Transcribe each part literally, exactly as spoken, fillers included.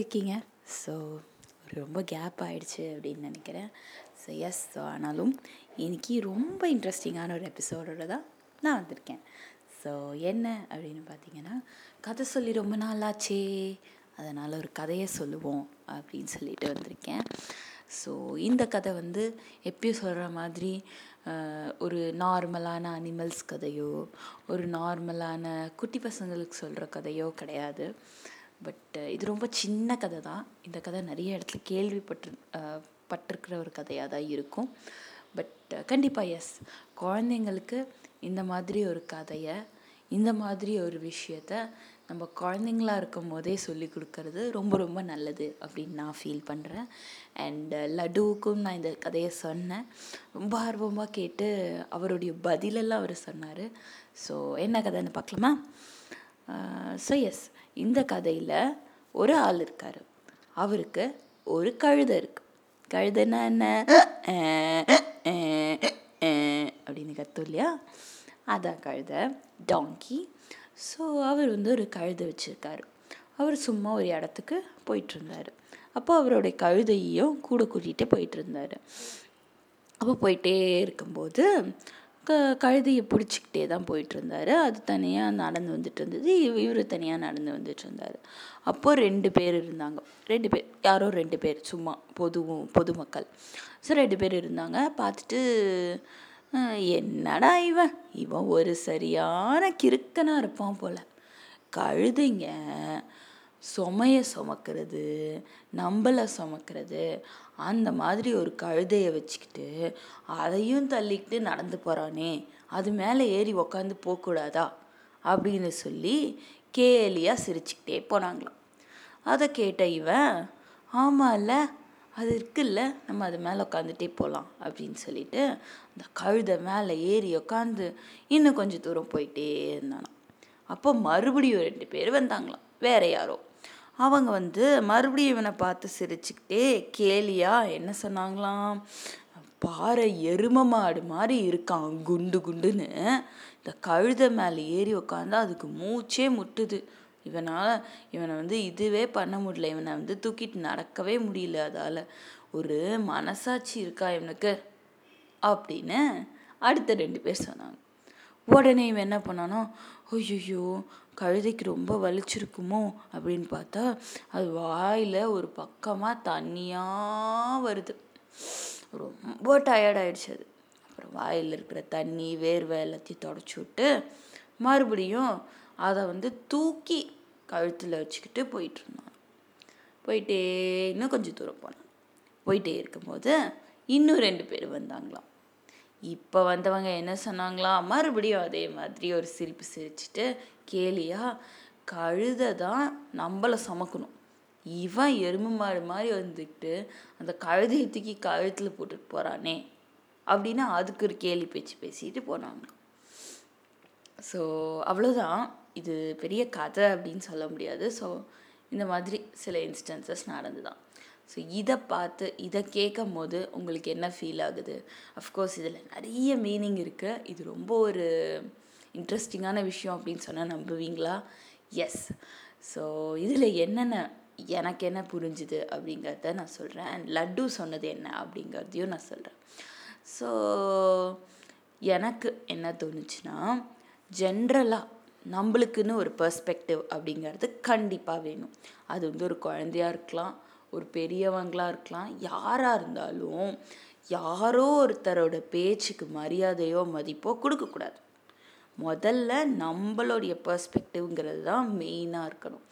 போயிருக்கீங்க. ஸோ ரொம்ப கேப் ஆகிடுச்சு அப்படின்னு நினைக்கிறேன். ஸோ எஸ் ஸோ ஆனாலும் இன்னைக்கு ரொம்ப இன்ட்ரெஸ்டிங்கான ஒரு எபிசோடோடு தான் நான் வந்திருக்கேன். ஸோ என்ன அப்படின்னு பார்த்தீங்கன்னா, கதை சொல்லி ரொம்ப நாளாச்சே, அதனால் ஒரு கதையை சொல்லுவோம் அப்படின்னு சொல்லிட்டு வந்திருக்கேன். ஸோ இந்த கதை வந்து எப்பயும் சொல்கிற மாதிரி ஒரு நார்மலான அனிமல்ஸ் கதையோ ஒரு நார்மலான குட்டி பசங்களுக்கு சொல்கிற கதையோ கிடையாது. பட் இது ரொம்ப சின்ன கதை தான். இந்த கதை நிறைய இடத்துல கேள்விப்பட்டு பட்டிருக்கிற ஒரு கதையாக தான் இருக்கும். பட் கண்டிப்பாக எஸ், குழந்தைங்களுக்கு இந்த மாதிரி ஒரு கதையை, இந்த மாதிரி ஒரு விஷயத்த நம்ம குழந்தைங்களா இருக்கும் போதே சொல்லி கொடுக்கறது ரொம்ப ரொம்ப நல்லது அப்படின்னு நான் ஃபீல் பண்ணுறேன். அண்ட் லடுவுக்கும் நான் இந்த கதையை சொன்னேன். ரொம்ப ஆர்வமாக கேட்டு அவருடைய பதிலெல்லாம் அவர் சொன்னார். ஸோ என்ன கதைன்னு பார்க்கலாமா? ஸோ எஸ், இந்த கதையில் ஒரு ஆள் இருக்கார். அவருக்கு ஒரு கழுதை இருக்குது. கழுதைன்னா என்ன அப்படின்னு கத்தும் இல்லையா, அதான் கழுதை, டாங்கி. ஸோ அவர் வந்து ஒரு கழுதை வச்சுருக்காரு. அவர் சும்மா ஒரு இடத்துக்கு போயிட்டுருந்தார். அப்போ அவருடைய கழுதையும் கூட கூட்டிகிட்டே போயிட்டுருந்தார். அப்போ போயிட்டே இருக்கும்போது க கழுதையை பிடிச்சிக்கிட்டே தான் போயிட்டுருந்தார். அது தனியாக நடந்து வந்துட்டு இருந்தது, இவர் தனியாக நடந்து வந்துட்டு இருந்தார். அப்போது ரெண்டு பேர் இருந்தாங்க. ரெண்டு பேர் யாரோ ரெண்டு பேர் சும்மா பொதுவும் பொதுமக்கள். ஸோ ரெண்டு பேர் இருந்தாங்க. பார்த்துட்டு என்னடா இவன் இவன் ஒரு சரியான கிறுக்கனாக இருப்பான் போல், கழுதைங்க சுமைய சுமக்கிறது நம்மளை சுமக்கிறது, அந்த மாதிரி ஒரு கழுதையை வச்சுக்கிட்டு அதையும் தள்ளிக்கிட்டு நடந்து போகிறானே, அது மேலே ஏறி உக்காந்து போகக்கூடாதா அப்படின்னு சொல்லி கேலியாக சிரிச்சுக்கிட்டே போனாங்களாம். அதை கேட்ட இவன், ஆமாம் இல்லை அது இருக்குல்ல, நம்ம அது மேலே உட்காந்துட்டே போகலாம் அப்படின்னு சொல்லிட்டு அந்த கழுதை மேலே ஏறி உக்காந்து இன்னும் கொஞ்சம் தூரம் போயிட்டே இருந்தானாம். அப்போ மறுபடியும் ரெண்டு பேர் வந்தாங்களாம், வேறு யாரோ. அவங்க வந்து மறுபடியும் இவனை பார்த்து சிரிச்சுக்கிட்டே கேலியாக என்ன சொன்னாங்களாம், பாறை எருமை மாடு மாதிரி இருக்கான் குண்டு குண்டுன்னு, இந்த கழுதை மேலே ஏறி உக்காந்தா அதுக்கு மூச்சே முட்டுது, இவனால் இவனை வந்து இதுவே பண்ண முடியல, இவனை வந்து தூக்கிட்டு நடக்கவே முடியல, அதால் ஒரு மனசாட்சி இருக்கா இவனுக்கு அப்படின்னு அடுத்த ரெண்டு பேர் சொன்னாங்க. உடனே இவன் என்ன பண்ணானோ, ஐயோ கழுதைக்கு ரொம்ப வலிச்சிருக்குமோ அப்படின்னு பார்த்தா அது வாயில் ஒரு பக்கமாக தண்ணியாக வருது. ரொம்ப டயர்டாயிடுச்சு அது. அப்புறம் வாயில் இருக்கிற தண்ணி வேர்வை எல்லாத்தையும் தொடச்சி விட்டு மறுபடியும் அதை வந்து தூக்கி கழுத்தில் வச்சுக்கிட்டு போயிட்டுருந்தான். போயிட்டே இன்னும் கொஞ்சம் தூரம் போனான். போயிட்டே இருக்கும்போது இன்னும் ரெண்டு பேர் வந்தாங்களாம். இப்போ வந்தவங்க என்ன சொன்னாங்களாம், மறுபடியும் அதே மாதிரி ஒரு சிரிப்பு சிரிச்சுட்டு கேலியாக, கழுதை தான் நம்மளை சுமக்கணும், இவன் எருமை மாடு மாதிரி வந்துக்கிட்டு அந்த கழுதையை தூக்கி கழுத்தில் போட்டுட்டு போகிறானே அப்படின்னு அதுக்கு ஒரு கேலி பேச்சு பேசிட்டு போனாங்க. ஸோ அவ்வளோதான், இது பெரிய கதை அப்படின்னு சொல்ல முடியாது. ஸோ இந்த மாதிரி சில இன்ஸ்டன்சஸ் நடந்து தான். ஸோ இதை பார்த்து இதை கேட்கும் போது உங்களுக்கு என்ன ஃபீல் ஆகுது? அஃப்கோர்ஸ் இதில் நிறைய மீனிங் இருக்குது. இது ரொம்ப ஒரு இன்ட்ரெஸ்டிங்கான விஷயம் அப்படின்னு சொன்னால் நம்புவீங்களா? எஸ். ஸோ இதில் என்னென்ன எனக்கு என்ன புரிஞ்சுது அப்படிங்கிறத நான் சொல்கிறேன். அண்ட் லட்டு சொன்னது என்ன அப்படிங்கிறதையும் நான் சொல்கிறேன். ஸோ எனக்கு என்ன தோணுச்சுன்னா, ஜென்ரலாக நம்மளுக்குன்னு ஒரு பெர்ஸ்பெக்டிவ் அப்படிங்கிறது கண்டிப்பாக வேணும். அது வந்து ஒரு குழந்தையாக இருக்கலாம், ஒரு பெரியவங்களாக இருக்கலாம், யாராக இருந்தாலும் யாரோ ஒருத்தரோட பேச்சுக்கு மரியாதையோ மதிப்போ கொடுக்கக்கூடாது. முதல்ல நம்மளுடைய பெர்ஸ்பெக்டிவ்ங்கிறது தான் மெயினாக இருக்கணும்.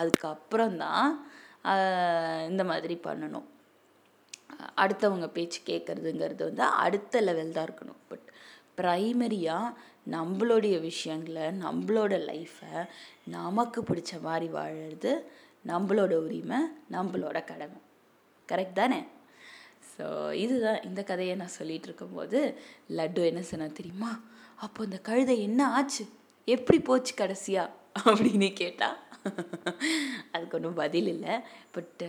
அதுக்கப்புறம்தான் இந்த மாதிரி பண்ணணும். அடுத்தவங்க பேச்சு கேட்குறதுங்கிறது வந்து அடுத்த லெவல் தான் இருக்கணும். பட் ப்ரைமரியாக நம்மளுடைய விஷயங்களை, நம்மளோட லைஃப்பை நமக்கு பிடிச்ச மாதிரி வாழறது நம்மளோட உரிமை, நம்மளோட கடமை. கரெக்ட் தானே? ஸோ இதுதான் இந்த கதையை நான் சொல்லிகிட்டு இருக்கும்போது லட்டு என்ன சொன்னால் தெரியுமா, அப்போ இந்த கழுதை என்ன ஆச்சு, எப்படி போச்சு கடைசியா அப்படின்னு கேட்டால் அதுக்கு ஒன்றும் பதில் இல்லை. பட்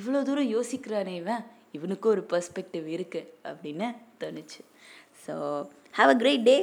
இவ்வளோ தூரம் யோசிக்கிறானே இவன், இவனுக்கும் ஒரு பெர்ஸ்பெக்டிவ் இருக்குது அப்படின்னு தோணுச்சு. So have a great day.